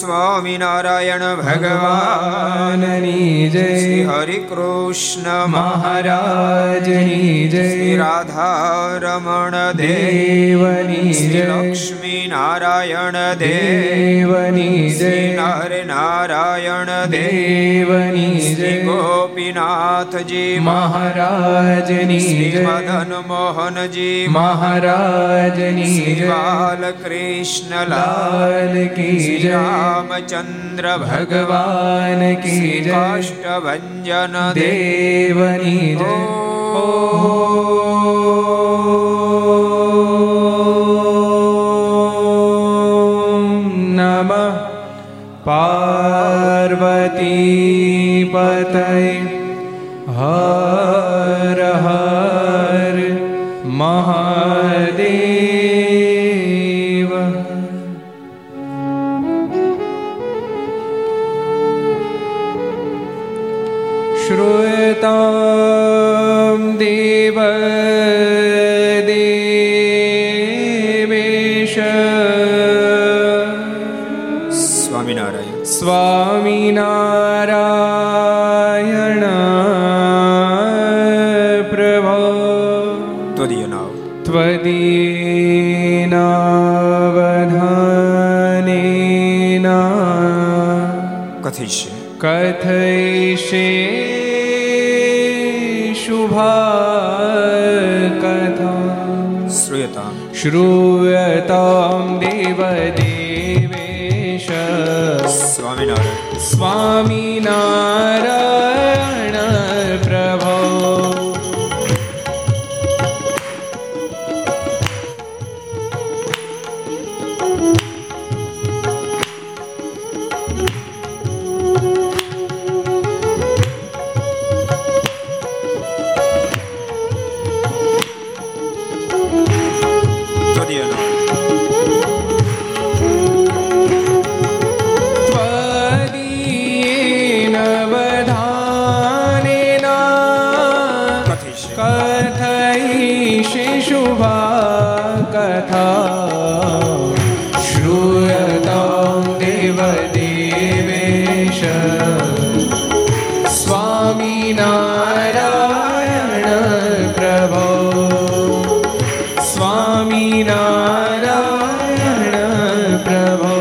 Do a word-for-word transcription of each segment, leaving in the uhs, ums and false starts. સ્વામિનારાયણ ભગવાનની જય, શ્રી હરિકૃષ્ણ મહારાજની જય, શ્રી રાધારમણ દેવની, શ્રી લક્ષ્મીનારાયણ દેવની, શ્રી નરનારાયણ દેવની, શ્રી ગોપીનાથજી મહારાજની, શ્રી મદન મોહનજી મહારાજની, શ્રી બાલકૃષ્ણલાલ કી જય, રામચંદ્ર ભગવાન કી જય, કાષ્ટભંજન દેવની જય. ॐ नमः पार्वती पतये हर हर महादेव. શ્રુતામ દેવ દેવેશ સ્વામિનારાયણ સ્વામિનારાયણ પ્રભો ત્વદીય નામ ત્વદીય નાવધાનેન કથયિષ્યે કથયિષ્યે શ્રૂયતામ દેવ દેવેશ સ્વામિનારાયણ સ્વામિનારાયણ પ્રભો. कथा श्रूयतां देवदेवेश स्वामीनारायण प्रभो स्वामीनारायण प्रभो।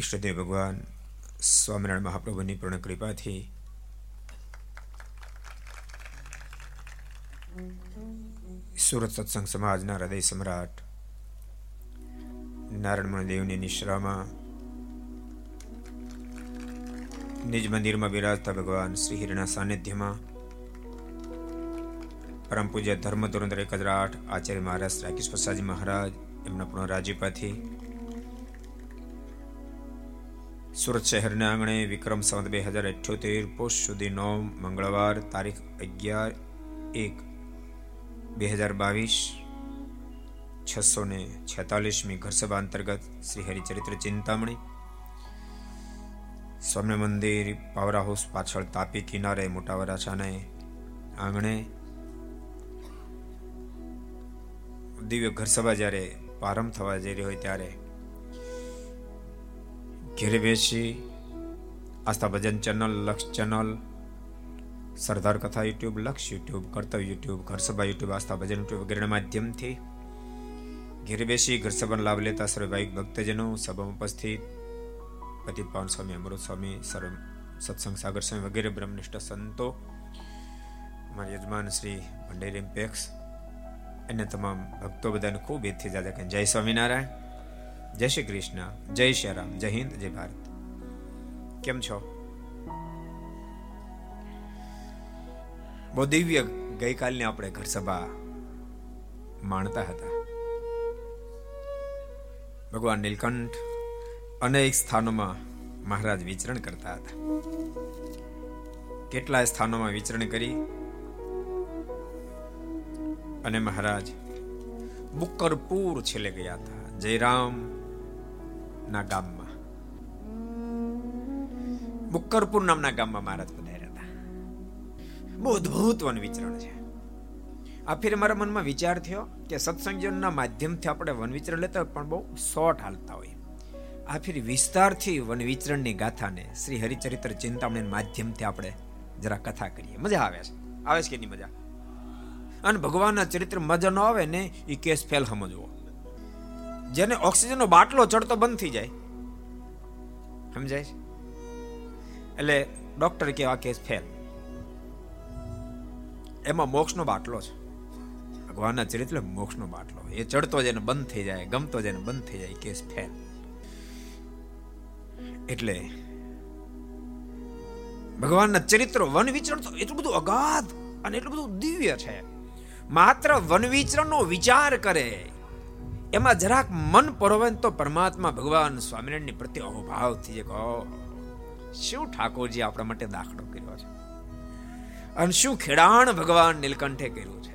ઈષ્ટદેવ ભગવાન સ્વામિનારાયણ મહાપ્રભુની પૂર્ણ કૃપાથી સુરત સત્સંગ સમાજના હૃદય સમ્રાટ નારાયણ દેવની નિશ્રામાં નિજ મંદિરમાં બિરાજતા ભગવાન શ્રી હિરના સાનિધ્યમાં પરમ પૂજ્ય ધર્મધુરંધર એક હજાર આઠ આચાર્ય મહારાજ રાકેશ પ્રસાદજી મહારાજ એમના પૂર્ણ રાજીપાથી સુરત શહેરના આંગણે વિક્રમ સંવત બે હજાર અઠ્યોતેર પોષ સુધી નોમ મંગળવાર તારીખ અગિયાર એક બે હજાર બાવીસ છસો ને છેતાલીસમી ઘરસભા અંતર્ગત શ્રી હરિચરિત્ર ચિંતામણી સ્વામી મંદિર પાવરા હાઉસ પાછળ તાપી કિનારે મોટા વરાછાને આંગણે દિવ્ય ઘરસભા જ્યારે પ્રારંભ થવા જઈ રહી હોય ત્યારે ઘેરે બેસી આસ્થા ભજન ચેનલ લક્ષ ચેનલ સરદાર કથા YouTube Laksh YouTube Kartavya YouTube Gharsabha YouTube Aastha Bhajan YouTube વગેરેના માધ્યમથી घिर बेशी घरसभा लाभ लेता सर्वभाविक भक्तजनों सभा में उपस्थित पति पावन स्वामी, अमृत स्वामी, सर्व सत्संग सागर स्वामी वगैरह ब्रह्मनिष्ठ संतो, हमारे यजमान श्री भंडेरी इम्पेक्स, अन्य तमाम भक्तों बधाने खूब एथी जाजा कहें जय स्वामीनारायण, जय श्री कृष्ण, जय श्री राम, जय हिंद, जय भारत। केम छो? બહુ દિવ્ય ગઈકાલને આપણે ઘર સભા માણતા હતા। ભગવાન નીલકંઠ અનેક સ્થાનોમાં મહારાજ વિચરણ કરતા હતા, કેટલાય સ્થાનોમાં વિચરણ કરી અને મહારાજ બુકરપુર છેલ્લે ગયા હતા, જયરામ ના ગામમાં, બુકરપુર નામના ગામમાં મહારાજ પધાર્યા। બહુ અદભુત વન વિચરણ છે આ। ફેર મારા મનમાં વિચાર થયો કે સત્સંગજનના માધ્યમથી આપણે વન વિચરણ લેતા પણ બહુ શોર્ટ હાલતા હોય। આ ફેર વિસ્તારથી વન વિચરણની ગાથાને શ્રી હરિચરિત્ર ચિંતામણીના માધ્યમથી આપણે જરા કથા કરીએ। મજા આવે છે? આવે છે કે નહીં? મજા અને ભગવાનના ચરિત્ર મજા ન આવે ને એ કેસ ફેલ સમજવો। જેને ઓક્સિજનનો બાટલો ચડતો બંધ થઈ જાય, સમજાય છે? એટલે ડોક્ટર કે આ કેસ ફેલ, એમાં મોક્ષનો બાટલો છે। ભગવાનના ચરિત્ર મોક્ષનો બાટલો એ ચડતો જાય ને બંધ થઈ જાય, ગમતો જાય ને બંધ થઈ જાય, કેસ ફેલ। એટલે ભગવાનના ચરિત્રો વન વિચરણ તો એટલું બધું અગાધ અને એટલું બધું દિવ્ય છે। માત્ર વન વિચરણનો વિચાર કરે, એમાં જરાક મન પરોવે તો પરમાત્મા ભગવાન સ્વામિનારાયણની પ્રત્યે અહોભાવ થઈ જાય કે ઓહ, શું ઠાકોરજી આપણા માટે દાખલો કર્યો છે અને શું ખેડાણ ભગવાન નીલકંઠે કર્યું છે।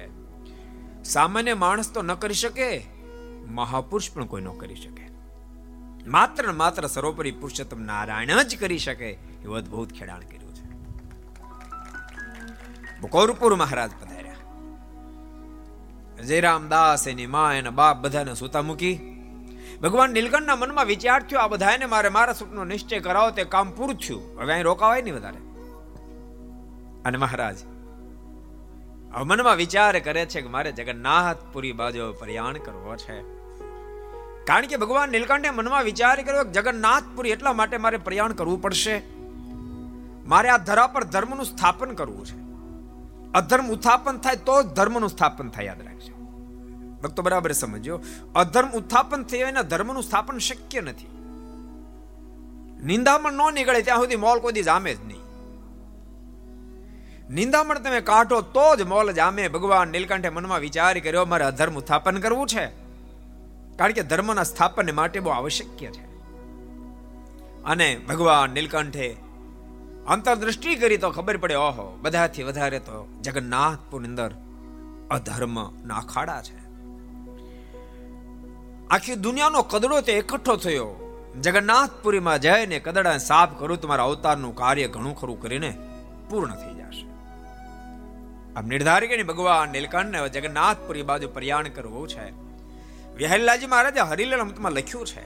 સામાન્ય માણસ તો ન કરી શકે, મહાપુરુષ પણ કોઈ ન કરી શકે। માત્ર ને માત્ર સર્વોપરી પુરુષોત્તમ નારાયણ જ કરી શકે એવું અદભુત ખેડાણ કર્યું છે। બુકરપુર મહારાજ પધાર્યા, જયરામ દાસ, એની મા, એના બાપ બધાને સુતામુકી। ભગવાન નીલકંઠના મનમાં વિચાર થયો આ બધાને મારે મારા સુખનો નિશ્ચય કરાવો, તે કામ પૂરું થયું, હવે અહીં રોકાવાય નહીં વધારે। અને મહારાજ મનમાં વિચાર કરે છે કે મારે જગન્નાથપુરી બાજુ પ્રયાણ કરવો છે, કારણ કે ભગવાન નીલકંઠે મનમાં વિચાર કર્યો કે જગન્નાથપુરી એટલા માટે મારે પ્રયાણ કરવું પડશે, મારે આ ધરા પર ધર્મનું સ્થાપન કરવું છે। અધર્મ ઉત્થાપન થાય તો જ ધર્મનું સ્થાપન થાય, યાદ રાખજો ભક્તો, બરાબર સમજો। અધર્મ ઉત્થાપન થયો એના ધર્મનું સ્થાપન શક્ય નથી। નિંદામાં ન નીકળે ત્યાં સુધી મોલ કોઈ જામે જ નહીં। નિંદામણ તમે કાઢો તો જ મોલ જામે। ભગવાન નીલકંઠે મનમાં વિચાર કર્યો મારે અધર્મ ઉત્થાપન કરવું છે, કારણ કે ધર્મના સ્થાપન માટે બહુ આવશ્યક છે। અને ભગવાન નીલકંઠે અંતરદ્રષ્ટિ કરી તો ખબર પડે ઓહો, બધાથી વધારે તો જગન્નાથપુરની અંદર અધર્મ ના અખાડા છે। આખી દુનિયાનો કદડો તે એકઠો થયો જગન્નાથપુરીમાં જઈને કદડા સાફ કરું, તમારા અવતારનું કાર્ય ઘણું ખરું કરીને પૂર્ણ થઈ જશે। નિર્ધાર કે ભગવાન નીલકંઠ જગન્નાથપુરી બાજુ પ્રયાણ કરવું છે। વિહલાજી મહારાજે હરિલાલ અમૃતમાં લખ્યું છે,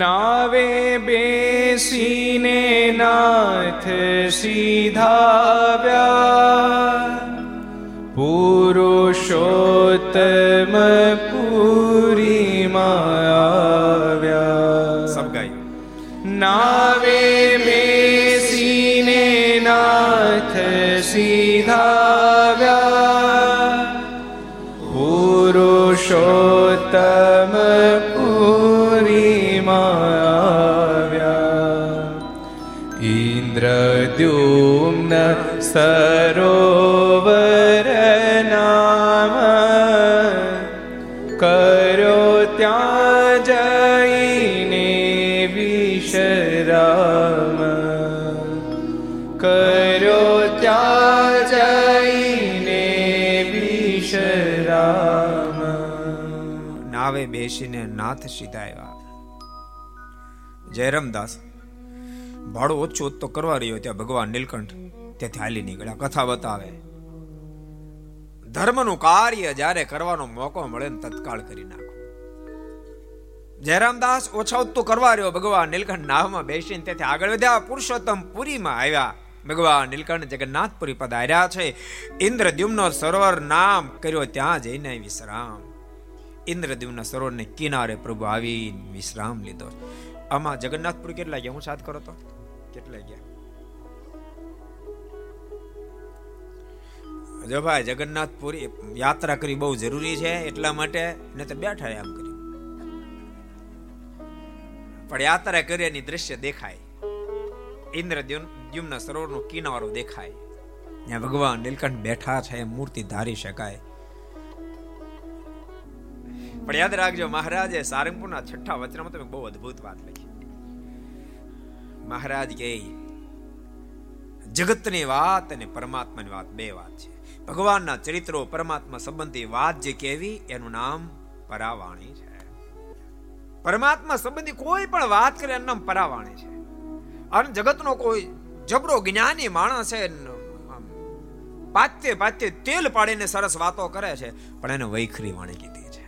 નાવે બેસીને નાથ સીધાવ્યા, પુરુષોત્તમ પુરીમાં આવ્યા। સબ ગાયું, નાવે બેસીને નાથ સીધા પુરુષોત્તમ પુરીમાં આવ્યા, ઇન્દ્રદ્યુમ્ન સરોવર નામ કર્યો, ત્યાં જઈને વિશ્રામ કર્યો, ત્યાં જઈને વિશ્રામ। આવે બેસીને નાથ સીધા આવ્યા। જયરામદાસ ભાડું ઓછું ઓછો કરવા રહ્યો, ત્યાં ભગવાન નીલકંઠ ત્યાંથી હાલી નીકળ્યા। કથા બતાવે ધર્મનું કાર્ય જ્યારે કરવાનો મોકો મળે ને તત્કાળ કરી નાખો। જયરામદાસ ઓછા ઓછું કરવા રહ્યો, ભગવાન નીલકંઠ નાવમાં બેસીને ત્યાંથી આગળ વધ્યા, પુરુષોત્તમ પુરીમાં આવ્યા। ભગવાન નીલકંઠ જગન્નાથપુરી પધાર્યા છે, ઇન્દ્રદ્યુમ્ન સરોવર નામ કર્યો, ત્યાં જઈને વિશ્રામ। ઇન્દ્રદ્યુમ્ન સરોવરને કિનારે પ્રભુ આવીને વિશ્રામ લીધો. આમાં જગન્નાથપુરી કેટલા ગયા? હું સાથ કરો તો કેટલા ગયા? જો ભાઈ જગન્નાથપુરી યાત્રા કરવી બહુ જરૂરી છે એટલા માટે, ને તો બેઠા આમ કરી પણ યાત્રા કરી એની દ્રશ્ય દેખાય, ઇન્દ્રદ્યુમ્ન સરોવરનો કિનારો દેખાય, ત્યાં ભગવાન નીલકંઠ બેઠા છે, મૂર્તિ ધારી શકાય. પણ યાદ રાખજો મહારાજે સારંગપુરના છઠ્ઠા વચનમાં તમે બહુ અદ્ભુત વાત લખી. મહારાજ કહે જગતની વાત અને પરમાત્માની વાત બે વાત છે. ભગવાનના ચરિત્રો પરમાત્મા સંબંધી વાત જે કહેવી એનું નામ પરાવાણી છે. પરમાત્મા સંબંધી કોઈ પણ વાત કરે એનું નામ પરાવાણી છે. અને જગતનો કોઈ જબરો જ્ઞાની માણસ છે, પાત્ય પાત્ય તેલ પાડીને સરસ વાતો કરે છે, પણ એને વૈખરી વાણી કીધી છે.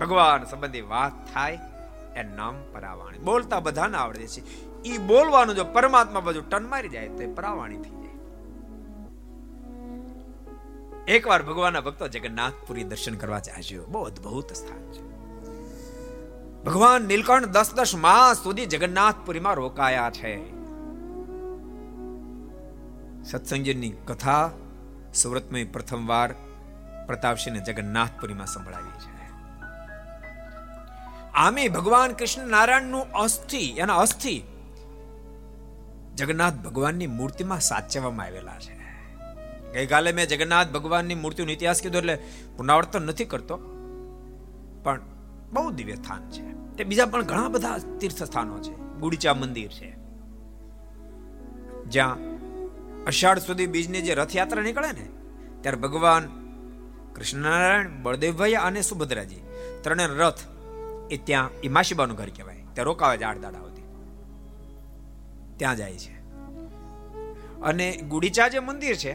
ભગવાન સંબંધી વાત થાય એનું નામ પરાવાણી. બોલતા બધાને આવડે છે, ઈ બોલવાનું જો પરમાત્મા બાજુ ટન મારી જાય તો પરાવાણી થઈ જાય. એકવાર ભગવાનના ભક્તો જગન્નાથપુરી દર્શન કરવા જાજો, બહુ અદ્ભુત સ્થાન છે. ભગવાન નીલકંઠ દસ દસ માસ સુધી જગન્નાથપુરીમાં રોકાયા છે. સત્સંગની કથા સુરતમાં પ્રથમવાર પ્રતાપસિંહને જગન્નાથપુરીમાં સંભળાવી છે. આમે ભગવાન કૃષ્ણ નારાયણનું અસ્થિ, એના અસ્થિ જગન્નાથ ભગવાનની મૂર્તિમાં સાચવવામાં આવેલા છે. ગઈકાલે મેં જગન્નાથ ભગવાનની મૂર્તિનો ઇતિહાસ કીધો એટલે પુનરાવર્તન નથી કરતો, પણ બહુ દિવ્ય સ્થાન છે. તે બીજા પણ ઘણા બધા તીર્થ સ્થાનો છે. ગુડીચા મંદિર છે જ્યાં અષાઢ સુધી બીજની જે રથયાત્રા નીકળે ને ત્યારે ભગવાન કૃષ્ણનારાયણ, બળદેવભાઈ અને સુભદ્રાજી ત્રણે રથ એ ત્યાં એ માસીબાનું ઘર કહેવાય ત્યાં રોકાવે છે. આઠ દાડા સુધી ત્યાં જાય છે. અને ગુડીચા જે મંદિર છે,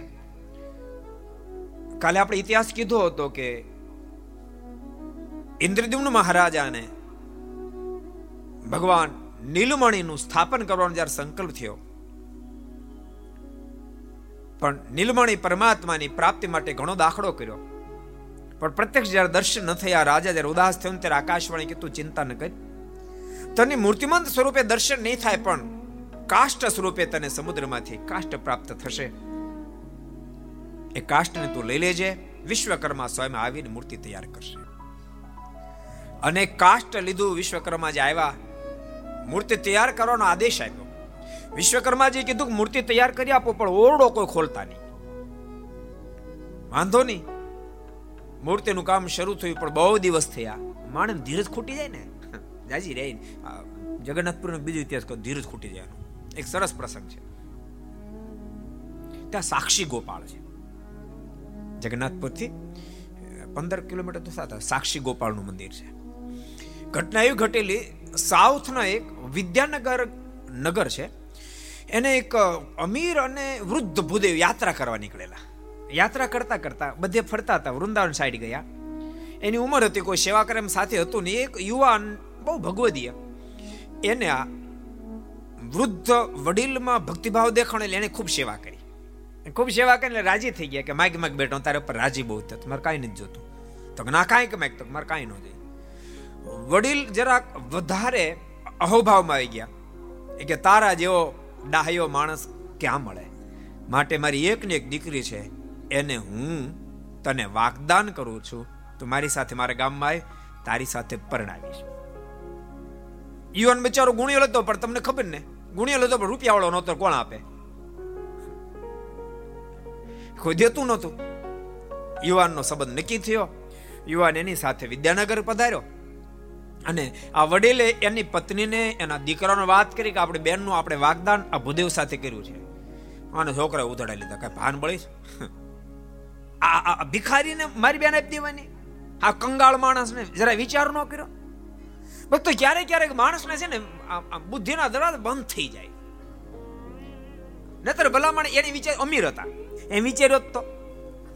કાલે આપણે ઇતિહાસ કીધો હતો કે ઇન્દ્રદ્યુમ્ન મહારાજાને ભગવાન નીલમણીનું સ્થાપન કરવાનો જ્યારે સંકલ્પ થયો, પણ નીલમણી પરમાત્માની પ્રાપ્તિ માટે ઘણો દાખલો કર્યો, પણ પ્રત્યક્ષ જ્યારે દર્શન ન થયા, રાજા જ્યારે ઉદાસ થયો ત્યારે આકાશવાણી કીધું ચિંતા ન કર, તને મૂર્તિમંત સ્વરૂપે દર્શન નહીં થાય પણ કાષ્ટ સ્વરૂપે તને સમુદ્રમાંથી કાષ્ટ પ્રાપ્ત થશે. એ કાષ્ટને તું લઈ લેજે, વિશ્વકર્મા સ્વયં આવીને મૂર્તિ તૈયાર કરશે. અને કાષ્ટ લીધું, વિશ્વકર્મા જે આવ્યા મૂર્તિ તૈયાર કરવાનો આદેશ આપ્યો. વિશ્વકર્માજી કીધું કે મૂર્તિ તૈયાર કરી આપો, પણ ઓરડો કોઈ ખોલતા નહીં. વાંધો નહીં, મૂર્તિનું કામ શરૂ થયું પણ બહુ દિવસ થયા. માણસ ધીરજ ખૂટી જાય ને, જાજી રહી જગન્નાથપુરનો બીજો ઇતિહાસ કહો, ધીરજ ખૂટી જાય. એક સરસ પ્રસંગ છે, ત્યાં સાક્ષી ગોપાલ છે. જગન્નાથપુરથી પંદર કિલોમીટર તો સાત સાક્ષી ગોપાલનું મંદિર છે. ઘટના એવી ઘટેલી, સાઉથના એક વિદ્યાનગર નગર છે, એને એક અમીર અને વૃદ્ધ ભૂદેવ યાત્રા કરવા નીકળેલા. યાત્રા કરતા કરતા બધે ફરતા હતા, વૃંદાવન સાઈડ ગયા. એની ઉંમર હતી, કોઈ સેવા કરે એમ સાથે હતું નહીં. એક યુવાન બહુ ભગવદીય, એને આ વૃદ્ધ વડીલમાં ભક્તિભાવ દેખાણો એટલે એને ખૂબ સેવા કરી. ખૂબ સેવા કરી એટલે રાજી થઈ ગયા કે માગ માગ બેઠો, તારા ઉપર રાજી બહુ થયો, મારે કાંઈ નથી જોતું. તો ના કાંઈ કે માગ, તો મારે કાંઈ ન જોઈએ. વડીલ જરાક વધારે અહોભાવમાં આવી ગયા કે તારા જેવો ડાહ્યો માણસ ક્યાં મળે, માટે મારી એક ને એક દીકરી છે, એને હું તને વાગદાન કરું છું, તું મારી સાથે મારા ગામમાં આવી, તારી સાથે પરણાવીશ. યુવાન બિચારો ગુણિયો લેતો, પણ તમને ખબર ને, ગુણિયો લેતો પણ રૂપિયા વાળો નહોતો, કોણ આપે, કોઈ દેતું નહોતું. યુવાનનો સંબંધ નક્કી થયો. યુવાન એની સાથે વિદ્યાનગર પધાર્યો અને આ વડીલે એની પત્નીને એના દીકરાનો વાત કરી કે આપણે બેનનું આપણે વાગદાન આ ભૂદેવ સાથે કર્યું છે. આનો છોકરા ઉધડાઈ લીધા, કાંઈ ભાન બળીશ, આ ભિખારીને મારી બેન આપી દેવાની, આ કંગાળ માણસને જરા વિચાર ન કર્યો. બસ તો ક્યારેક ક્યારેક માણસને છે ને બુદ્ધિના દરવાજા બંધ થઈ જાય. નતર ભલામણ એની વિચાર અમીર હતા, એમ વિચાર્યો તો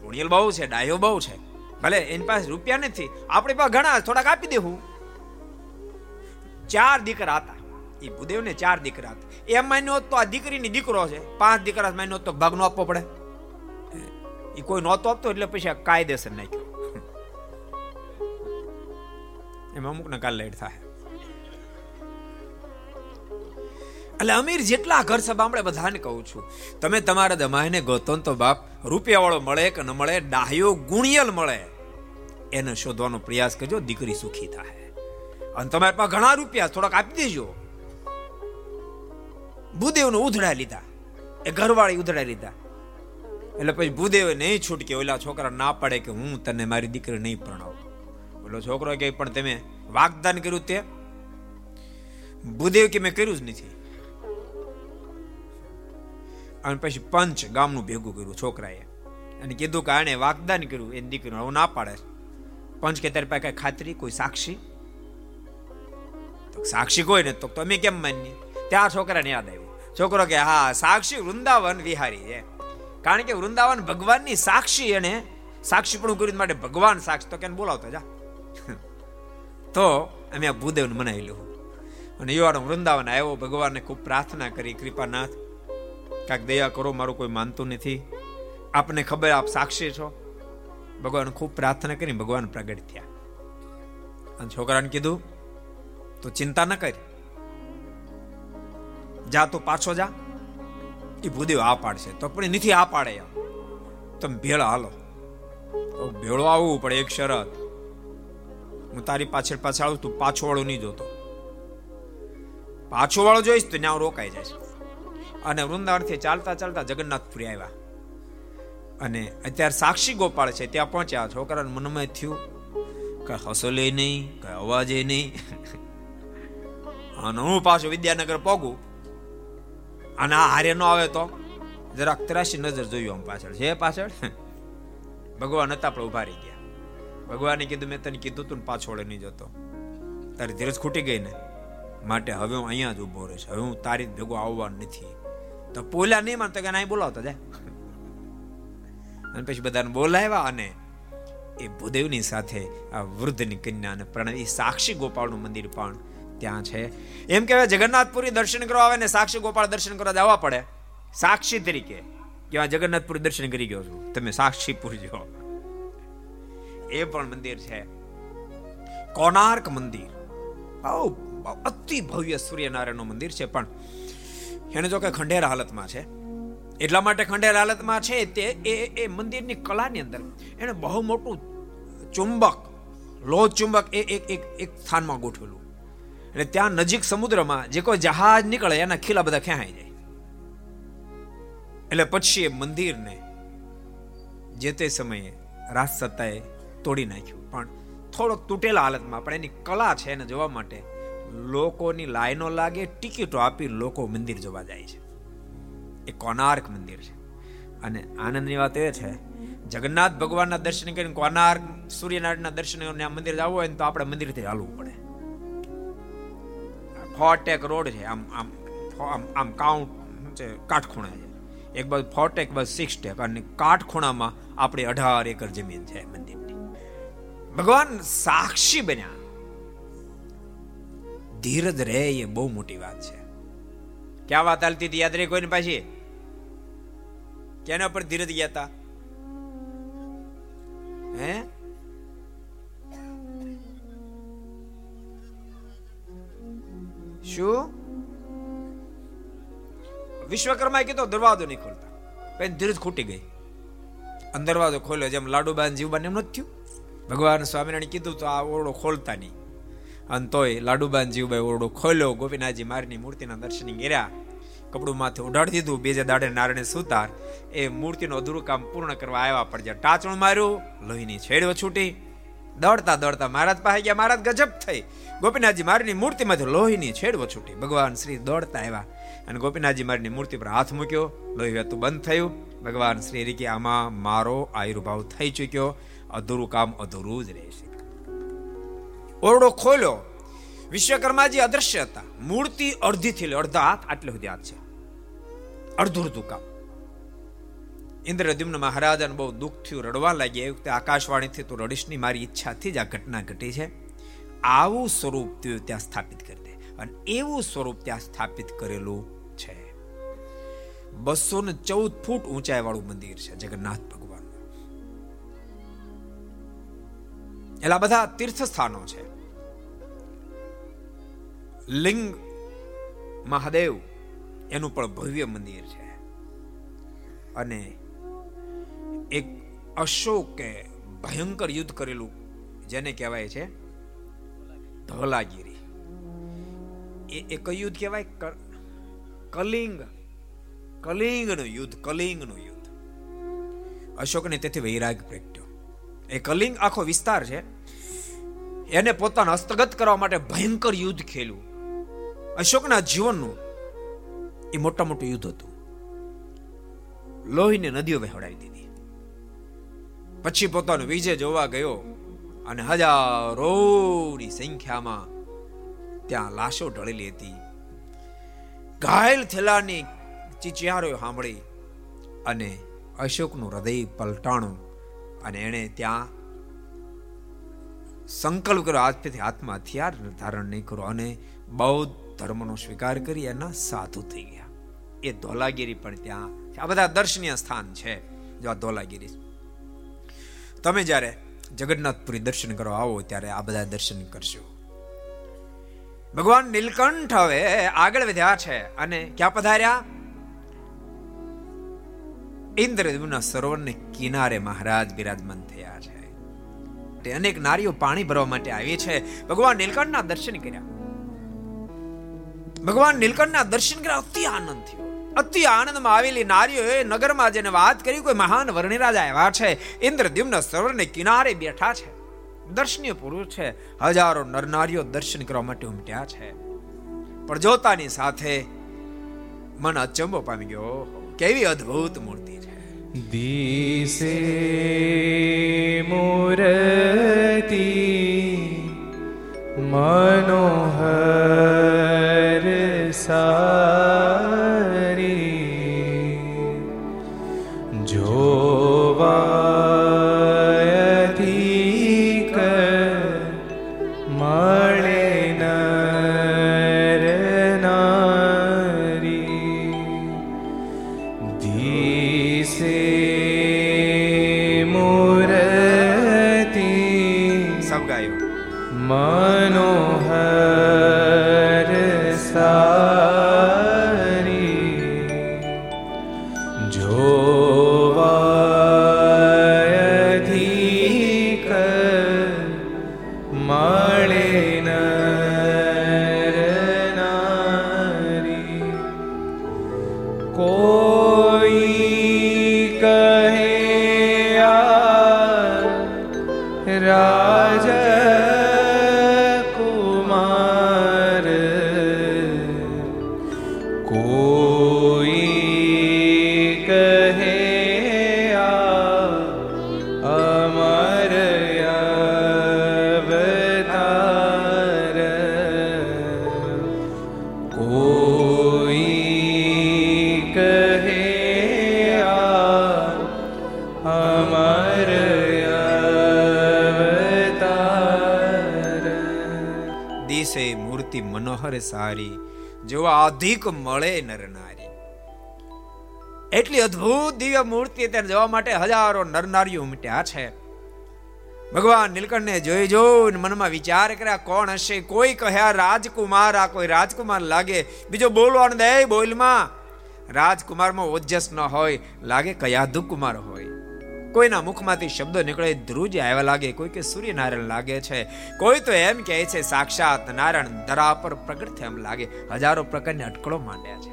ગુણિયલ બહુ છે, ડાયો બહુ છે, ભલે એની પાસે રૂપિયા નથી, આપણી પાસે ઘણા, થોડાક આપી દેવું. ચાર દીકરા હતા એ ભૂદેવને, ચાર દીકરા હતા. એમ માન્યો તો આ દીકરીની દીકરો છે, પાંચ દીકરા માન્યો તો ભાગ નો આપવો પડે. એ કોઈ નહોતો આપતો એટલે પછી કાયદેસર નાખ્યો. એમાં અમુક ના કાલ લેટ થાય. એટલે અમીર જેટલા ઘર સભા આપણે બધાને કહું છું, તમે તમારા દમાઈને ગોતો તો બાપ રૂપિયા વાળો મળે કે ન મળે, ડાહ્યો ગુણિયલ મળે એને શોધવાનો પ્રયાસ કરજો, દીકરી સુખી થાય. અને તમારી પાસે ઘણા રૂપિયા થોડાક આપી દેજો. ભૂદેવને ઉધડા લીધા, એ ઘરવાળી ઉધડા લીધા, એટલે પછી ભૂદેવે નહીં છૂટકે ઓલા છોકરા ના પાડે કે હું તને મારી દીકરી નહીં પરણાવું. ઓલો છોકરો કે પણ તમે વાગદાન કર્યું તે. ભૂદેવ કે મેં કર્યું જ નથી. અને પછી પંચ ગામનું ભેગું કર્યું છોકરાએ અને કીધું કે આને વાગદાન કર્યું એ દીકરીને, હવે ના પાડે. પંચ કે તારી પાસે કઈ ખાતરી, કોઈ સાક્ષી? સાક્ષી કોઈ ને તો તમે કેમ માની? ત્યાં છોકરાને યાદ આવ્યું. છોકરો કે હા, સાક્ષી વૃંદાવન વિહારી છે, કારણ કે વૃંદાવન ભગવાનની સાક્ષી અને સાક્ષી પણ કર્યું માટે ભગવાન સાક્ષી તો કે બોલાવતા જા. તો અમે આ ભૂદેવને મનાવી લેવું. અને યુવાનો વૃંદાવન આવ્યો, ભગવાનને ખૂબ પ્રાર્થના કરી, કૃપાનાથ કાંક દયા કરો, મારું કોઈ માનતું નથી, આપને ખબર, આપ સાક્ષી છો. ભગવાન ખૂબ પ્રાર્થના કરી, ભગવાન પ્રગટ થયા. અને છોકરાને કીધું તો ચિંતા ન કર, જા તું પાછો જા. એ ભૂદેવ આ પાડશે તો પણ નથી આ પાડે, તમે ભેળો હાલો. ભેળો આવવું પડે, એક શરત, હું તારી પાછળ પાછળ આવું, તું પાછો વાળો નહીં જોતો. પાછો વાળો જોઈશ તો ત્યાં રોકાઈ જાય. અને વૃંદાવનથી ચાલતા ચાલતા જગન્નાથપુરી આવ્યા. અને અત્યારે સાક્ષી ગોપાલ છે ત્યાં પહોંચ્યા. છોકરાને મનમાં થયું કઈ હસોલે નહીં, કઈ અવાજે નહીં, અને હું પાછો વિદ્યાનગર પોગું અને આ હારે ન આવે તો જરાક ત્રાસી નજર જોયું આમ પાછળ છે પાછળ. ભગવાન હતા પણ ઉભા રહી ગયા. ભગવાને કીધું મેં તને કીધું તું પાછોડે નહીં જતો, તારી ધીરજ ખૂટી ગઈ ને માટે હવે હું અહીંયા જ ઉભો રહીશ, હવે હું તારી ભેગો આવવાનો નથી. તો પોલા નહીં માનતો કે નહીં બોલાવતા જાય. અને પછી બધાને બોલાવ્યા અને એ ભૂદેવની સાથે આ વૃદ્ધની કન્યાને પ્રણામ. એ સાક્ષી ગોપાળનું મંદિર પણ ત્યાં છે. એમ કહેવાય જગન્નાથપુરી દર્શન કરવા આવે ને સાક્ષી ગોપાળ દર્શન કરવા જવા પડે સાક્ષી તરીકે, કે આ જગન્નાથપુરી દર્શન કરી ગયો છું, તમે સાક્ષી પૂરજો. એ પણ મંદિર છે કોનાર્ક મંદિર, બહુ અતિ ભવ્ય સૂર્યનારાયણનું મંદિર છે. પણ એને જો કે ખંડેર હાલતમાં છે, એટલા માટે ખંડેર હાલતમાં છે તે એ એ મંદિરની કલાની અંદર એને બહુ મોટું ચુંબક, લોહ ચુંબક એ એક એક એક સ્થાનમાં ગોઠવેલું. એટલે ત્યાં નજીક સમુદ્રમાં જે કોઈ જહાજ નીકળે એના ખીલા બધા ખેંચાઈ જાય. એટલે પછી એ મંદિરને જે તે સમયે રાજ સત્તાએ તોડી નાખ્યું, પણ થોડોક તૂટેલા હાલતમાં, પણ એની કલા છે એને જોવા માટે લોકોની લાઈનો લાગે, ટિકિટો આપી લોકો મંદિર જોવા જાય છે. એ કોનાર્ક મંદિર છે. અને આનંદની વાત એ છે, જગન્નાથ ભગવાનના દર્શન કરીને કોનાર્ક સૂર્યનારાયણના દર્શન કરીને આ મંદિર જવું હોય ને તો આપણે મંદિરથી હાલવું પડે. ફોટેક રોડ છે, આમ આમ આમ કાઉન્ટ છે, કાટખૂણા છે, એક બાજુ ફોટેક બાજુ સિક્સ ટેક, અને કાટખૂણામાં આપણે અઢાર એકર જમીન છે મંદિરની. ભગવાન સાક્ષી બન્યા. ધીરજ રહે એ બહુ મોટી વાત છે. ક્યાં વાત હાલતી હતી યાદ રહી કોઈને? પાછી કેના પર ધીરજ ગયા હતા? હે, શું વિશ્વકર્માએ કીધું દરવાજો નહીં ખોલતા, પછી ધીરજ ખૂટી ગઈ અને દરવાજો ખોલ્યો. જેમ લાડુબા જીવબા એમ નથી થયું. ભગવાન સ્વામિનારાયણ કીધું તો આ ઓરડો ખોલતા નહીં, અને તોય લાડુબાન જીવભાઈ ઓરડો ખોલ્યો. ગોપીનાથજી મારીની મૂર્તિના દર્શન કર્યા, કપડું માથે ઉઢાડી દીધું, બીજા દાડે નારણે સુતાર. એ મૂર્તિનું અધૂરું કામ પૂર્ણ કરવા આવ્યા, પડજે ટાચણું માર્યું, લોહીની છેડો છૂટી. દોડતા દોડતા મહારાજ પાસે ગયા, મહારાજ ગજબ થઈ, ગોપીનાથજી મારીની મૂર્તિમાંથી લોહીની છેડો છૂટી. ભગવાન શ્રી દોડતા આવ્યા અને ગોપીનાથજી મારીની મૂર્તિ પર હાથ મૂક્યો, લોહી વહેતું બંધ થયું. ભગવાન શ્રી રીકી આમાં મારો આયુર્ભાવ થઈ ચૂક્યો, અધૂરું કામ અધૂરું જ રહેશે. ઓરડો ખોલ્યો, વિશ્વકર્માજી અદ્રશ્ય હતા, મૂર્તિ અડધી થી અડધા હાથ આટલે સુધી હાથ છે, અડધું અડધું કામ. ઇન્દ્રદ્યુમ્ન મહારાજને બહુ દુઃખ થયું, રડવા લાગ્યા. એ વખતે આકાશવાણીથી તું રડીશ નહીં, મારી ઈચ્છાથી જ આ ઘટના ઘટી છે. આવું સ્વરૂપ તું ત્યાં સ્થાપિત કરી દે, અને એવું સ્વરૂપ ત્યાં સ્થાપિત કરેલું છે. બસો ને ચૌદ ફૂટ ઊંચાઈ વાળું મંદિર છે જગન્નાથ ભગવાન. એટલા બધા તીર્થ સ્થાનો છે. લિંગ મહાદેવ એનું પણ ભવ્ય મંદિર છે. અને એક અશોકે ભયંકર યુદ્ધ કરેલું જેને કહેવાય છે ધોલાગીરી. એ એ કયું યુદ્ધ કહેવાય? કલિંગ કલિંગનું યુદ્ધ. કલિંગનું યુદ્ધ અશોકને તેથી વૈરાગ પ્રગટ્યો. એ કલિંગ આખો વિસ્તાર છે એને પોતાના હસ્તગત કરવા માટે ભયંકર યુદ્ધ ખેલ્યું. અશોકના જીવનનું એ મોટા મોટું યુદ્ધ હતું. લોહીની નદીઓ વહેવડાવી દીધી. પછી પોતાનો વિજય જોવા ગયો અને હજારોની સંખ્યામાં ત્યાં લાશો ઢળેલી હતી. ઘાયલ થયેલાની ચીચિયારો સાંભળી અને અશોકનું હૃદય પલટાણું અને એણે ત્યાં સંકલ્પ કર્યો, આજથી હાથમાં હથિયાર ધારણ નહીં કરો, અને બૌદ્ધ ધર્મનો સ્વીકાર કરી એના સાધુ થઈ ગયા. એ ધોલાગીરી પણ ત્યાં આ બધા દર્શનીય સ્થાન છે. જો આ ધોલાગીરી તમે જ્યારે જગન્નાથપુરી દર્શન કરવા આવો ત્યારે આ બધા દર્શન કરશો. ભગવાન નીલકંઠ હવે આગળ વધ્યા છે અને ક્યાં પધાર્યા? ઇન્દ્રદ્યુમ્ન સરોવરને કિનારે મહારાજ બિરાજમાન થયા છે. અનેક નારીઓ પાણી ભરવા માટે આવી છે. ભગવાન નીલકંઠના દર્શન કર્યા. ભગવાન નીલકંઠના દર્શન કર્યા અતિ આનંદ થયો. અતિ આનંદમાં આવેલી નારીઓએ નગરમાં જઈને વાત કરી, કોઈ મહાન વર્ણિરાજા આવ્યા છે, ઇન્દ્રદ્યુમ્ન સરોવરને કિનારે બેઠા છે, દર્શનીય પુરુષ છે. હજારો નરનારીઓ દર્શન કરવા માટે ઉમટ્યા છે. પણ જોતાની સાથે મન અચંબો પામી ગયો. કેવી અદ્ભુત મૂર્તિ છે. દિશે મૂર્તિ મનોહર સારી જોવાયથી મળે નર નારી દિશે મનોહર સારી જોવાયધીક મળે નર નારી કોઈ કહે આ રાજા મનોહર સારી જોવા અધિક મળે નરનારી. એટલી અદ્ભુત દિવ્ય મૂર્તિ ત્યાં જોવા માટે હજારો નરનારીઓ ઉમટ્યા છે. ભગવાન નીલકંઠને જોઈ જોઈને મનમાં વિચાર કર્યા, કોણ હશે? કોઈ કહ્યા રાજકુમાર. આ કોઈ રાજકુમાર લાગે. બીજો બોલવાનું દે બોલમાં રાજકુમારમાં ઓજસ ન હોય, લાગે કયાદુકુમાર હોય. કોઈના મુખમાંથી શબ્દો નીકળે ધ્રુજ આવ્યા લાગે. કોઈ કે સૂર્યનારાયણ લાગે છે. કોઈ તો એમ કહે છે સાક્ષાત નારાયણ ધરા પર પ્રગટ થયા એમ લાગે. હજારો પ્રકારની અટકળો માંડ્યા છે.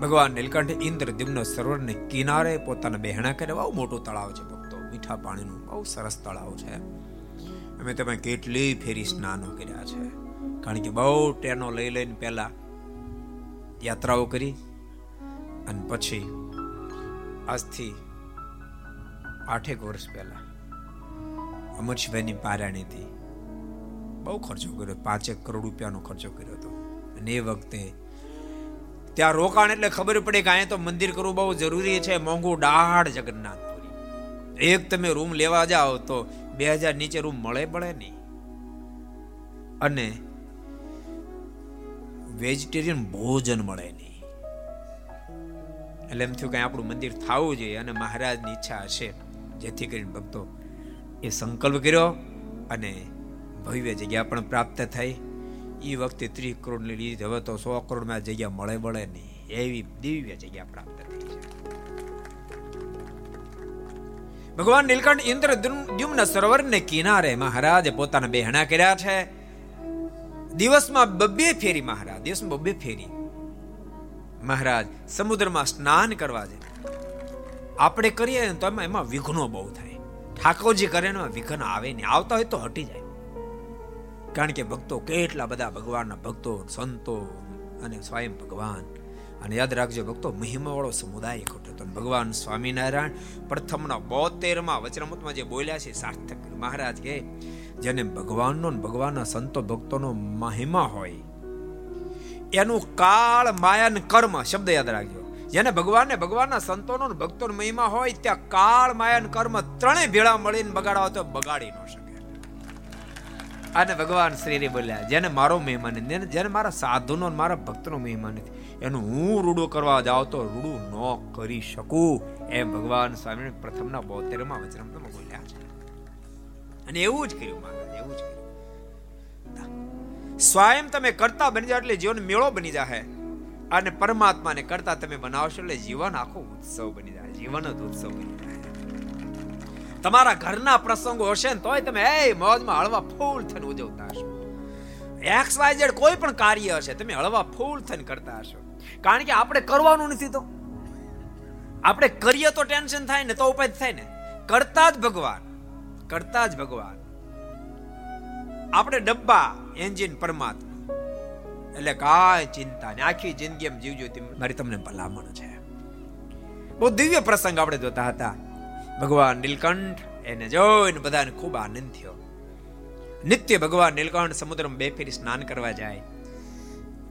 ભગવાન નીલકંઠ ઇન્દ્રદ્યુમ્ન સરોવરને કિનારે પોતાના બહેણા કરે. બહુ મોટું તળાવ છે ભક્તો, મીઠા પાણીનું બહુ સરસ તળાવ છે. અમે તમે કેટલી ફેરી સ્નાનો કર્યા છે, કારણ કે બહુ ટ્રેનો લઈ લઈને પહેલા યાત્રાઓ કરી અને પછી આજથી આઠેક વર્ષ પહેલા અમરશભાઈની પારાણીથી બહુ ખર્ચો કર્યો. પાંચેક કરોડ રૂપિયાનો ખર્ચો કર્યો હતો. અને એ વખતે ત્યાં રોકાણ એટલે ખબર પડે કે અહીંયા તો મંદિર કરવું બહુ જરૂરી છે. મોંઘું ડાઢ જગન્નાથપુરી. એક તમે રૂમ લેવા જાઓ તો બે હજાર નીચે રૂમ મળે પડે નહીં. અને વેજીટેરિયન ભોજન મળે નહીં. એટલે એમ થયું કે આપણું મંદિર થવું જોઈએ અને મહારાજની ઈચ્છા હશે. જેથી કરીને ભક્તો એ સંકલ્પ કર્યો અને ભવ્ય જગ્યા પણ પ્રાપ્ત થઈ. એ વખતે ત્રીસ કરોડની લીધી, હવે તો સો કરોડમાં જગ્યા મળે મળે નહીં, એવી દિવ્ય જગ્યા પ્રાપ્ત થઈ છે. ભગવાન નીલકંઠ ઇન્દ્રદ્યુમ્ન સરોવરને કિનારે મહારાજે પોતાના બે હણા કર્યા છે. દિવસમાં બબ્બે ફેરી મહારાજ દિવસમાં બબ્બે ફેરી મહારાજ સમુદ્રમાં સ્નાન કરવા જાય. આપણે કરીએ ને તો એમાં વિઘ્નો બહુ થાય. ઠાકોરજી કરે ને વિઘ્ન આવે નહીં, આવતા હોય તો હટી જાય. કારણ કે ભક્તો કેટલા બધા ભગવાનના ભક્તો સંતો અને સ્વયં ભગવાન. અને યાદ રાખજો ભક્તો, મહિમાવાળો સમુદાય એકઠો હતો. ભગવાન સ્વામિનારાયણ પ્રથમના બોતેરમાં વચનામૃતમાં જે બોલ્યા છે સાર્થક મહારાજ કે જેને ભગવાનનો ને ભગવાનના સંતો ભક્તોનો મહિમા હોય એનું કાળ માયાન કર્મ શબ્દ યાદ રાખજો. જેને ભગવાનને ભગવાનના સંતોનો ભક્તોનો મહિમા હોય ત્યાં કાળ માયાન કર્મ ત્રણેય ભેળા મળીને બગાડવા હોય તો બગાડી ન શકે. અને ભગવાન શ્રીને બોલ્યા જેને મારો મહેમાન નથી, જેને મારા સાધુનો મારા ભક્તનો મહેમાન નથી, એનું હું રૂડો કરવા જાઉં તો રૂડું ન કરી શકું, એમ ભગવાન સ્વામી પ્રથમના બોતેરમાં વચનામૃતમાં બોલ્યા છે. અને એવું જ કર્યું મહારાજ, એવું જ કર્યું. સ્વયં તમે કરતા બની જાઓ એટલે જીવન મેળો બની જાય, અને પરમાત્માને કરતા તમે બનાવશો એટલે જીવન આખો ઉત્સવ બની જાય, જીવન જ ઉત્સવ બની જાય. તમારા ઘરના પ્રસંગો હશે ને તોય તમે એ મોજમાં હળવા ફૂલ થઈને ઉજવતા હશો. એક્સ વાય ઝેડ કોઈ પણ કાર્ય હશે તમે હળવા ફૂલ થઈને કરતા હશો. કારણ કે આપણે કરવાનું નથી, તો આપણે કરીએ તો ટેન્શન થાય ને, તો ઉપાય થાય ને. કરતા જ ભગવાન, કરતા જ ભગવાન. આપણે ડબ્બા એન્જિન પરમાત્મા, એટલે કાંઈ ચિંતા ને, આખી જિંદગી એમ જીવજો તેમ મારી તમને ભલામણ છે. બહુ દિવ્ય પ્રસંગ આપણે જોતા હતા. ભગવાન નીલકંઠ એને જોઈને બધાને ખૂબ આનંદ થયો. નિત્ય ભગવાન નીલકંઠ સમુદ્રમાં બે ફેરી સ્નાન કરવા જાય.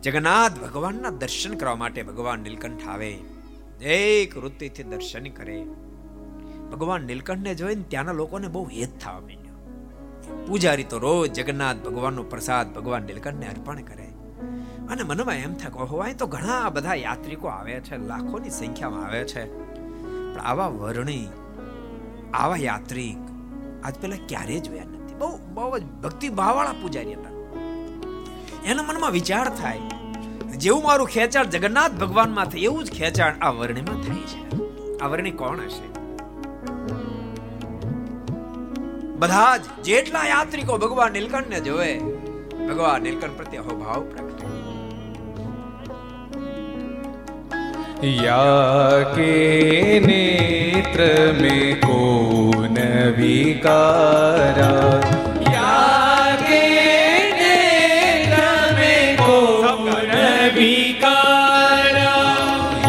જગન્નાથ ભગવાનના દર્શન કરવા માટે ભગવાન નીલકંઠ આવે, એક વૃત્તિથી દર્શન કરે. ભગવાન નીલકંઠને જોઈને ત્યાંના લોકોને બહુ હેત થવા માંડ્યો. પૂજારી તો રોજ જગન્નાથ ભગવાનનો પ્રસાદ ભગવાન નીલકંઠને અર્પણ કરે. અને મનમાં એમ થાય હોય તો ઘણા બધા યાત્રિકો આવે છે, લાખોની સંખ્યામાં આવે છે, પણ આવા વર્ણી આવા યાત્રિક આજ પહેલા ક્યારેય જોયા નથી. બહુ બહુ જ ભક્તિભાવ વાળા પૂજારી હતા. એના મનમાં વિચાર થાય જેવું મારું ખેંચાણ જગન્નાથ ભગવાનમાં થાય એવું જ ખેંચાણ આ વર્ણીમાં થાય છે. આ વર્ણી કોણ હશે? બધા જ જેટલા યાત્રિકો ભગવાન નીલકંઠને જોવે, ભગવાન નીલકંઠ પ્રત્યે અહોભાવ પ્રગટ થાય. या के नेत्र में कौन विकारा, या के नेत्र में कौन विकारा,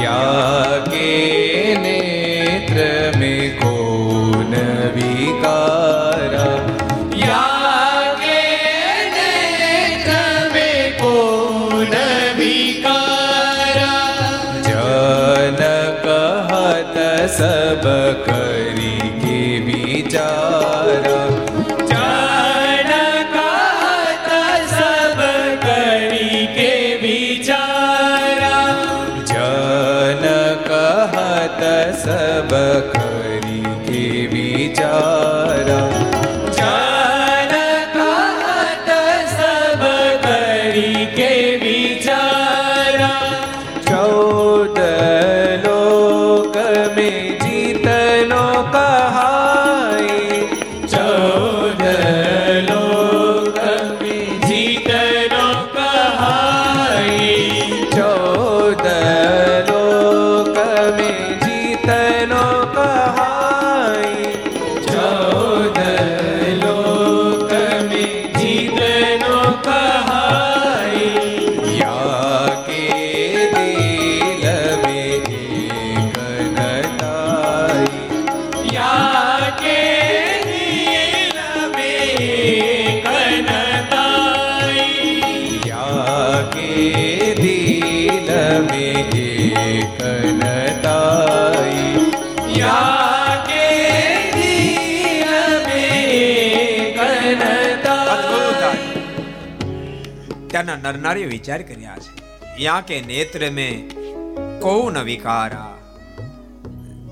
या के नेत्र में कौन विकारा, या के नेत्र में कौन विकारा, सब करी के विचारा, जनक कहता सब करी के विचारा, जनक कहता सब करी के विचारा, जनक कहता सब करी के विचारा, चौदह નરનારીએ વિચાર કર્યા છે. યા કે નેત્ર મેં કોઉ ન વિકારા,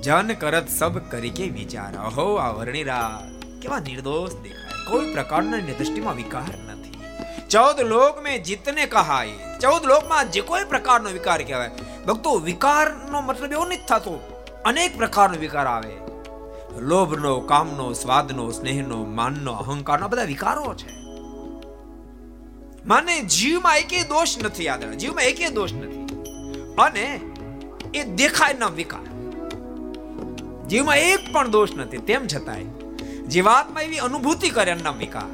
જન કરત સબ કરી કે વિચારા. હો આ વર્ણિરા કેવા નિર્દોષ દેખાય, कोई प्रकार दृष्टि में विकार नहीं। चौदह लोक में जीतने कहा है, चौदह लोक में जे कोई प्रकार नो विकार कहवाय। भक्तों विकार नो मतलब एवो नहीं थतो, अनेक प्रकार नो विकार आवे। लोभ नो, काम नो, स्वाद नो, स्नेह नो, मान नो, अहंकार नो बधा विकारो छे। माने जीव में एके दोष नहीं, याद रखो जीव में एके दोष नहीं अने ए देखाय ना विकार। जीव में एक पण दोष नहीं तेम छताय जीवात्मा एवी अनुभूति करे ना विकार।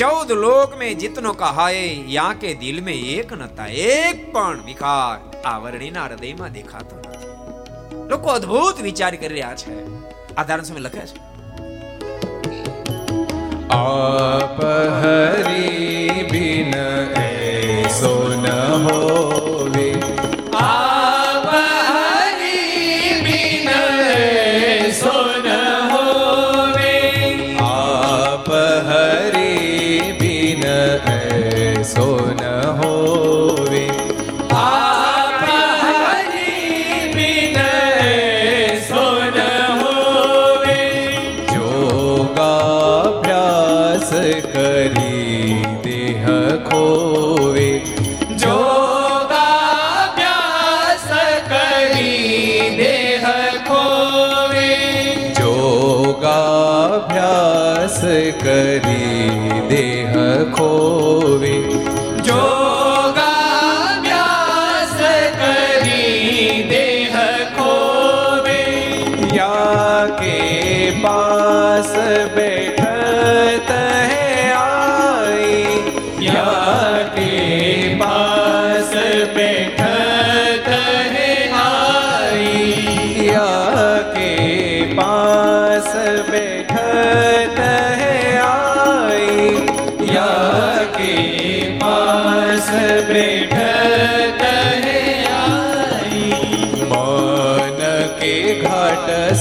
चौदह लोक में जितनो कहाए यहाँ के दिल में एक नता, एक पण विकार आवरणीना हृदयमां देखातो नथी। लोको अद्भुत विचार करी रह्या छे। आधारण समय लखे छे आप हरि बिन ऐसो न होवे, आप हरि बिन ऐसो न होवे, आप हरि बिन ऐसो न होवे, आप हरि बिन ऐसो न होवे। जोगा करी देह खोवे, योगाभ्यास करी देह खोवे, योगाभ्यास करी देह खोवे, योगाभ्यास करी देह खोवे। या के पास बैठत है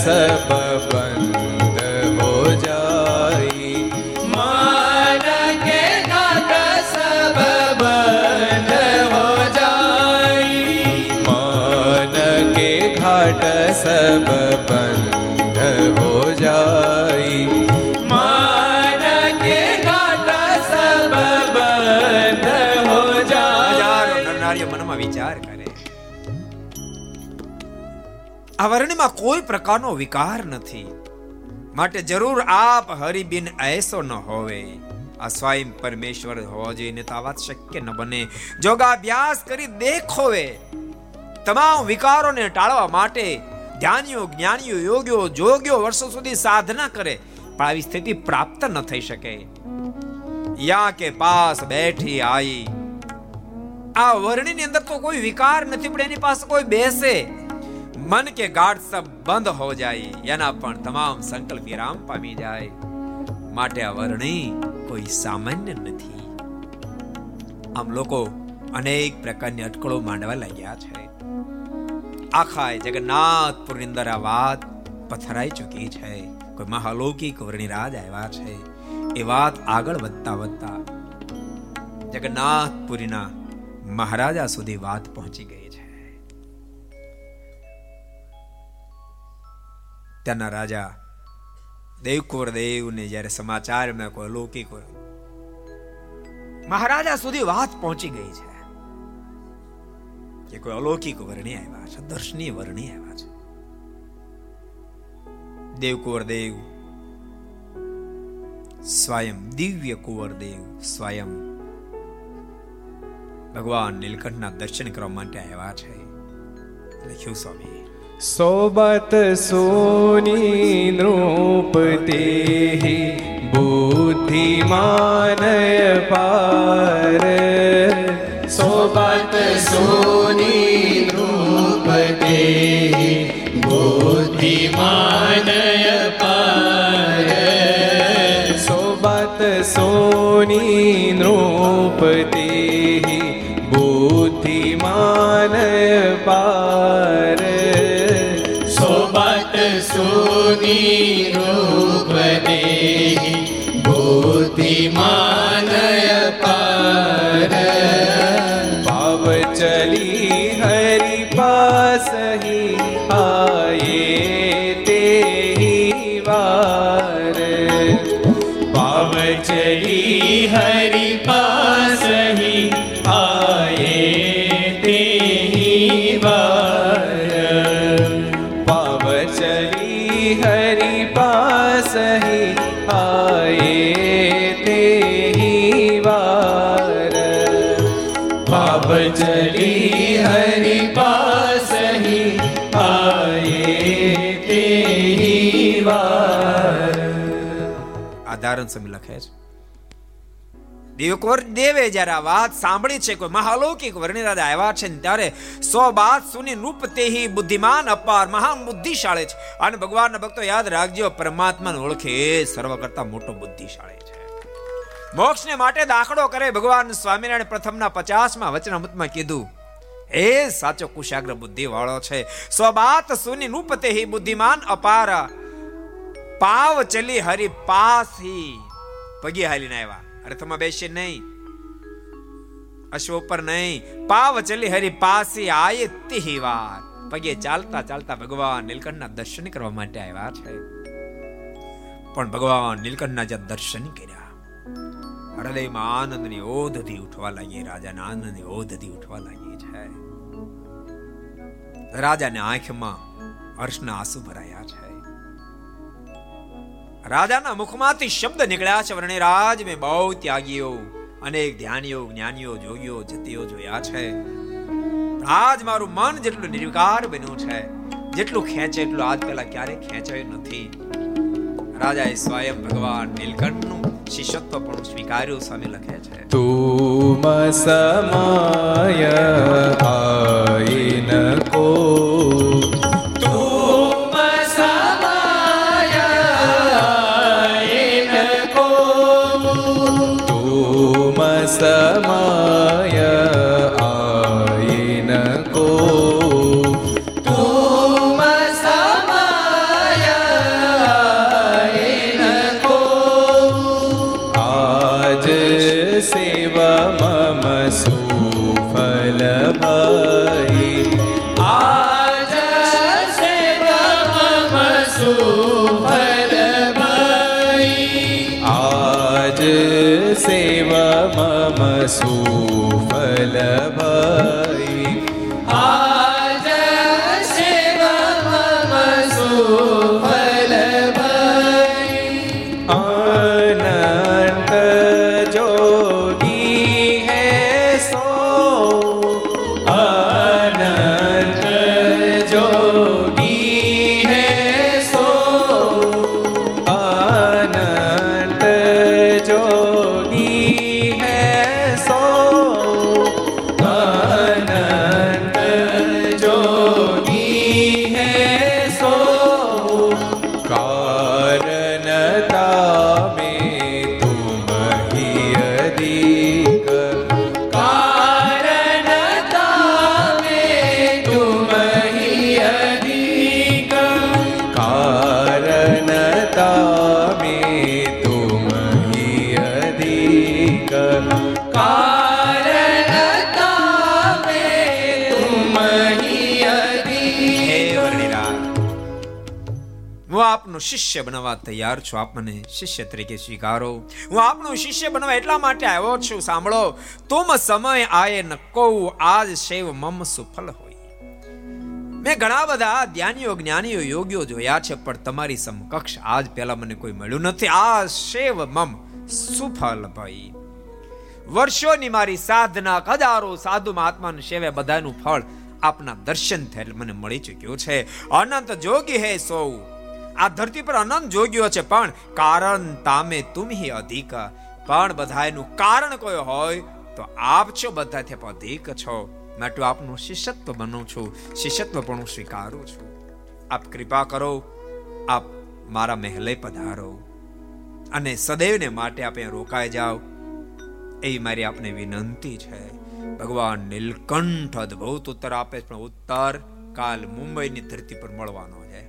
सब बंद हो जाई, मन के घाट सब बंद हो जाई, मन के घाट सब बंद हो जाई, मन के घाट सब बंद हो जाई। हजारों नारियो मन में विचार करे आवरणीमा कोई प्रकारनो विकार नथी, माटे जरूर आप हरि बिन ऐसो न होवे। आ स्वयं परमेश्वर होवो जोईए ने तो आ वात शक्य न बने। योगाभ्यास करी देखोवे। तमाम विकारों ने टाळवा माटे ध्यानियो, ज्ञानियो, योगियो, जोगियो वर्षो सुधी साधना करे पण आवी स्थिति प्राप्त न थई शके। या के पास बैठी आई। आ वर्णी ने अंदर तो कोई विकार नथी पण एनी पास कोई बेसे मन के गाठ सब बंद हो जाए, याना पण तमाम संकल्प विराम पामी जाए। माटे अवर्णी कोई सामान्य नथी। आम लोको अनेक प्रकारनी अटकळो मांडवा लाग्या छे। आखा जगन्नाथपुरी अंदर आ वात पथराई चुकी छे। कोई महालौकिक वर्णिराज आव्या छे। ए वात आगळ वधता वधता जगन्नाथपुरीना महाराजा सुधी वात पहुंची गई। त्याना राजा देवकुवर देव ने जरे समाचार में कोई लौकिक महाराजा सुधी बात पहुंची गई है कि कोई अलौकिक वर्णी आया है, दर्शनीय वर्णी आया है। देवकुवर देव स्वयं दिव्य कुवर देव स्वयं भगवान नीलकंठना दर्शन करवा माटे आया है। लख्यु स्वामी सोबत सोनी नृपतेहि बुद्धिमानय पार, सोबत सोनी नृपतेहि बुद्धिमानय पार, सोबत सोनी नृपतेहि बुद्धिमानय पार, बुद्धिमानय पार। पाव चली हरि पास ही आए तेहि वार, चली हरि पासहि आए तेहि बार, पाव चली हरि पासहि आए तेहि बार, पाव चली हरि पासहि आए तेहि बार। આધારણ સમી લખે છે દેવકોર દેવે જ્યારે આ વાત સાંભળી છે, કોઈ મહાલૌકિક વર્ણિરાદે આવ્યા છે ને ત્યારે સો બાત સુની નૃપતેહી બુદ્ધિમાન અપાર, મહાન બુદ્ધિશાળી છે. અને ભગવાનના ભક્તો યાદ રાખજો, પરમાત્માને ઓળખે સર્વ કરતા મોટો બુદ્ધિશાળી છે. મોક્ષને માટે દાખલો કરે ભગવાન સ્વામિનારાયણ પ્રથમના પચાસમાં વચનામૃતમાં કીધું, એ સાચો કુશાગ્ર બુદ્ધિ વાળો છે. સો બાત સુની નૃપતેહી બુદ્ધિમાન અપાર, પાવ ચલી હરી પાસી, પગે હાલીને આવ્યા, અર્થમાં બેસી નહીં, અશ્વ ઉપર નહીં, પાવ ચલી હરી પાસી આયે તિહી વાર, પગે ચાલતા ચાલતા ભગવાન નીલકંઠના દર્શન કરવા માટે આવ્યા છે. પણ ભગવાન નીલકંઠના જે દર્શન કર્યા, હૃદયમાં આનંદની ઓધથી ઉઠવા લાગી, રાજાના આનંદની ઓધથી ઉઠવા લાગી છે. રાજાને આંખમાં હર્ષના આંસુ ભરાયા છે. રાજાના મુખમાંથી શબ્દ નીકળ્યા છે, વર્ણિરાજ મેં બહુ ત્યાગીઓ, અનેક ધ્યાનીઓ, જ્ઞાનીઓ, જોગીઓ, જતીઓ જોયા છે. આજ મારું મન જેટલું નિર્વિકાર બન્યું છે, જેટલું ખેંચે એટલું આજ પહેલા ક્યારે ખેંચાયું નથી. રાજાએ સ્વયં ભગવાન નીલકંઠનું શિષ્યત્વ પણ સ્વીકાર્યું. સામે લખે છે, તું સમય આઈ ન કો समय आयन को, तुम समय आयन को, आज सेवा मम सुफल भई, आज सेवा मम सुफल भई, आज सेवा સુફલ ભાઈ, આજ સેવા મમ સુફલ ભાઈ, અનંત જોગી હે સો, અનંત જોગી હે સો, અનંત જોગી આપનો શિષ્ય બનવા તૈયાર છું, આપ મને શિષ્ય તરીકે સ્વીકારો. હું આપનો શિષ્ય બનવા એટલા માટે આવ્યો છું. સાંભળો, તુમ સમય આયે ન કહું, આજ શૈવ મમ સુફલ હોય. મેં ઘણા બધા ધ્યાનીઓ, જ્ઞાનીઓ, યોગીઓ જોયા છે, પણ તમારી સમકક્ષ આજ પહેલા મને કોઈ મળ્યું નથી. આ શૈવ મમ સુફલ ભાઈ, વર્ષોની મારી સાધના, હજારો સાધુ મહાત્માને સેવે, બધાનું ફળ આપના દર્શન થયેલ મને મળી ચૂક્યું છે. અનંત જોગી હે સૌ, આ ધરતી પર અનંત જોગ્યો છે, પણ કારણ તામે તુમી અધિક, પણ બધાયનું કારણ કોઈ હોય તો આપ છો, બધાથી આપ અધિક છો. માટે આપનું શિષ્યત્વ બનું છું, શિષ્યત્વ પણ હું સ્વીકારું છું. આપ કૃપા કરો, આપ મારા મહેલે પધારો અને સદૈવને માટે આપ રોકાઈ જાઓ, એવી મારી આપને વિનંતી છે. ભગવાન નીલકંઠ અદભુત ઉત્તર આપે છે, પણ ઉત્તર કાલ મુંબઈની ધરતી પર મળવાનો છે.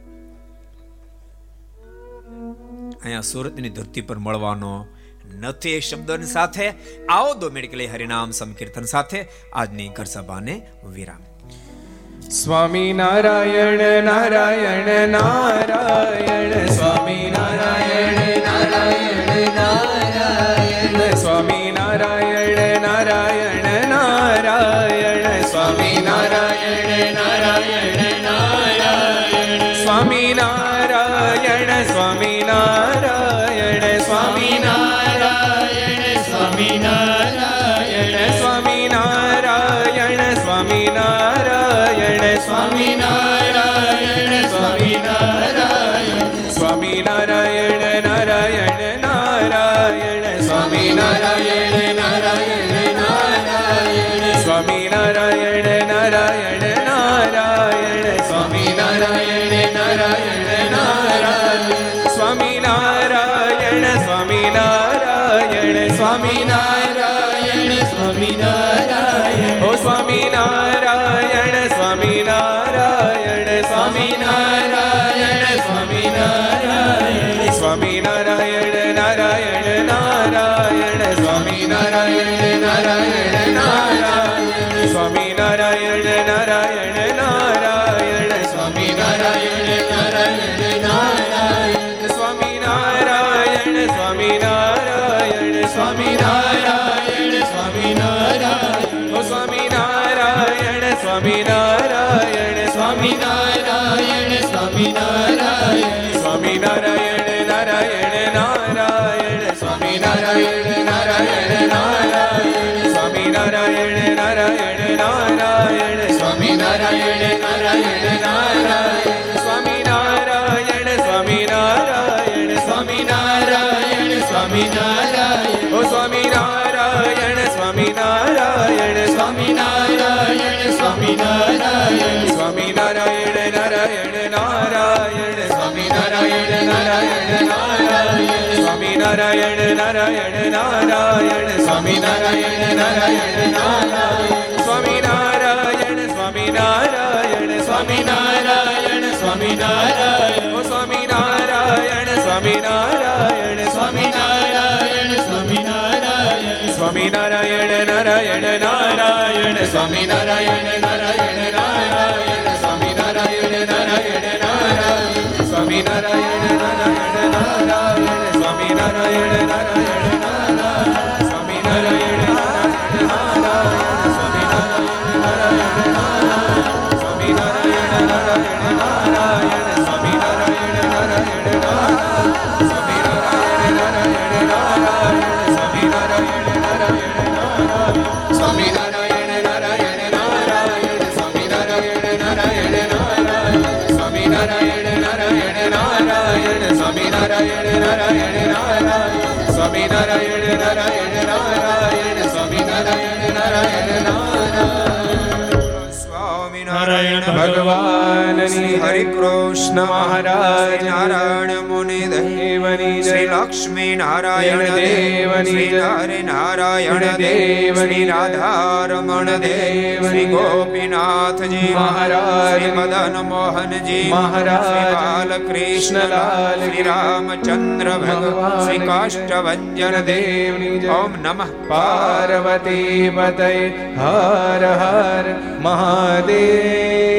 અહીંયા સુરતની ધરતી પર મળવાનો નથી. શબ્દોની સાથે આવો દો મેડિકલી હરિનામ સંકીર્તન સાથે આજની ઘર સભાને વિરામ. સ્વામી નારાયણ નારાયણ નારાયણ, સ્વામી નારાયણ નારાયણ નારાયણ, नारायण स्वामी नारायण नारायण नारायण स्वामी नारायण नारायण नारायण स्वामी नारायण स्वामी नारायण स्वामी नारायण स्वामी नारायण स्वामी नारायण स्वामी नारायण स्वामी नारायण स्वामी नारायण स्वामी नारायण नारायण नारायण स्वामी नारायण नारायण नारायण स्वामी नारायण नारायण नारायण स्वामी नारायण नारायण नारायण स्वामी नारायण स्वामी नारायण स्वामी नारायण स्वामी नारायण ओ स्वामी नारायण स्वामी नारायण स्वामी नारायण स्वामी नारायण स्वामी नारायण नारायण नारायण स्वामी नारायण नारायण नारायण स्वामी नारायण नारायण नारायण स्वामी नारायण नारायण नारायण स्वामी नारायण स्वामी नारायण स्वामी नारायण स्वामी नारायण ओ स्वामी नारायण स्वामी नारायण स्वामी नारायण स्वामी नारायण स्वामी नारायण नारायण नारायण स्वामी नारायण नारायण नारायण स्वामी नारायण नारायण नारायण स्वामी नारायण नारायण नारायण स्वामी नारायण स्वामी नारायण स्वामी नारायण स्वामी नारायण ओ स्वामी नारायण स्वामी नारायण स्वामी नारायण स्वामी नारायण स्वामी नारायण नारायण नारायण स्वामी नारायण नारायण नारायण स्वामी नारायण नारायण नारायण स्वामी नारायण नारायण नारायण स्वामी नारायण स्वामी नारायण स्वामी नारायण स्वामी नारायण ओ स्वामी नारायण स्वामी नारायण स्वामी नारायण स्वामी नारायण स्वामी नारायण नारायण नारायण स्वामी नारायण नारायण नारायण स्वामी नारायण नारायण नारायण स्वामी नारायण नारायण नारायण स्वामी नारायण नारायण नारायण स्वामी नारायण नारायण नारायण स्वामी नारायण नारायण नारायण स्वामी नारायण नारायण नारायण स्वामी नारायण नारायण नारायण स्वामी नारायण नारायण नारायण स्वामी नारायण नारायण नारायण स्वामी नारायण नारायण नारायण स्वामी नारायण नारायण नारायण स्वामी नारायण नारायण नारायण स्वामी नारायण नारायण नारायण स्वामी नारायण नारायण नारायण स्वामी नारायण नारायण नारायण स्वामी नारायण भगवान श्री हरि कृष्ण महाराज नारायण मुनि देवनी श्री लक्ष्मी नारायण देवनी श्री हरि नारायण देव श्री राधारमण देव श्री गोपीनाथ जी महाराज श्री मदन मोहन जी महाराज श्री बालकृष्ण लाल श्री रामचंद्र भगवान श्री काष्ठभंजन देव ओम नमः पार्वती पतये हर हर महादेव.